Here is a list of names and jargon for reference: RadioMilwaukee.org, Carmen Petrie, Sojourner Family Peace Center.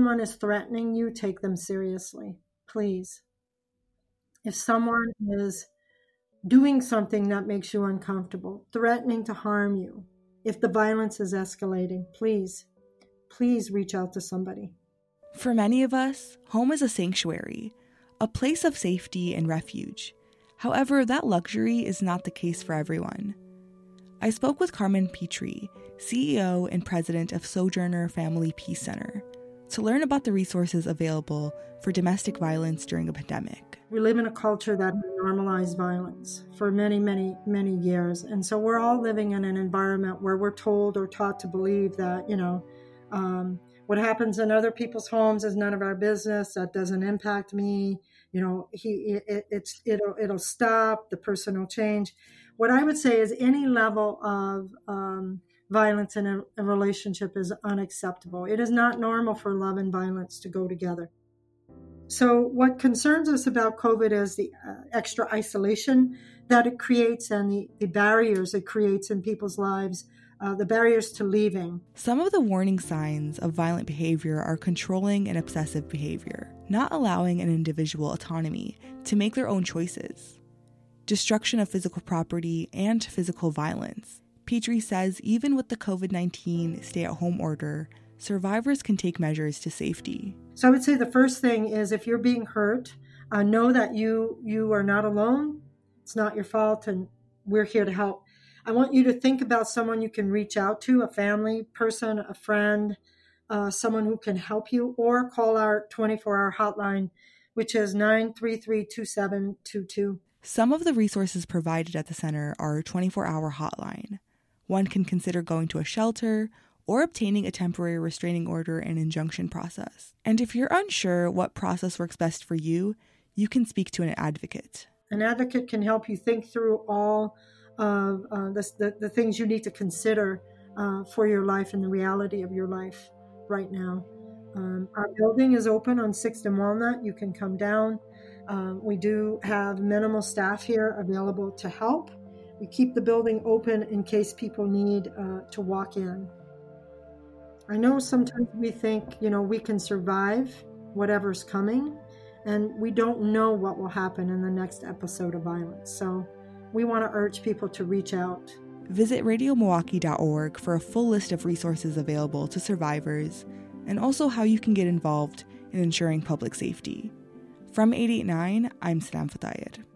someone is threatening you, take them seriously, please. If someone is doing something that makes you uncomfortable, threatening to harm you, if the violence is escalating, please, please reach out to somebody. For many of us, home is a sanctuary, a place of safety and refuge. However, that luxury is not the case for everyone. I spoke with Carmen Petrie, CEO and president of Sojourner Family Peace Center, to learn about the resources available for domestic violence during a pandemic. We live in a culture that normalized violence for many, many, many years. And so we're all living in an environment where we're told or taught to believe that, what happens in other people's homes is none of our business. That doesn't impact me. It'll stop. The person will change. What I would say is any level of violence in a relationship is unacceptable. It is not normal for love and violence to go together. So what concerns us about COVID is the extra isolation that it creates and the barriers it creates in people's lives. The barriers to leaving. Some of the warning signs of violent behavior are controlling and obsessive behavior, not allowing an individual autonomy to make their own choices, destruction of physical property, and physical violence. Petrie says even with the COVID-19 stay-at-home order, survivors can take measures to safety. So I would say the first thing is if you're being hurt, know that you are not alone. It's not your fault, and we're here to help. I want you to think about someone you can reach out to, a family person, a friend, someone who can help you, or call our 24-hour hotline, which is 933-2722. Some of the resources provided at the center are a 24-hour hotline. One can consider going to a shelter or obtaining a temporary restraining order and injunction process. And if you're unsure what process works best for you, you can speak to an advocate. An advocate can help you think through all of the things you need to consider for your life and the reality of your life right now. Our building is open on 6th and Walnut. You can come down. We do have minimal staff here available to help. We keep the building open in case people need to walk in. I know sometimes we think, we can survive whatever's coming, and we don't know what will happen in the next episode of violence. So we want to urge people to reach out. Visit RadioMilwaukee.org for a full list of resources available to survivors and also how you can get involved in ensuring public safety. From 889, I'm Sanam Fatayed.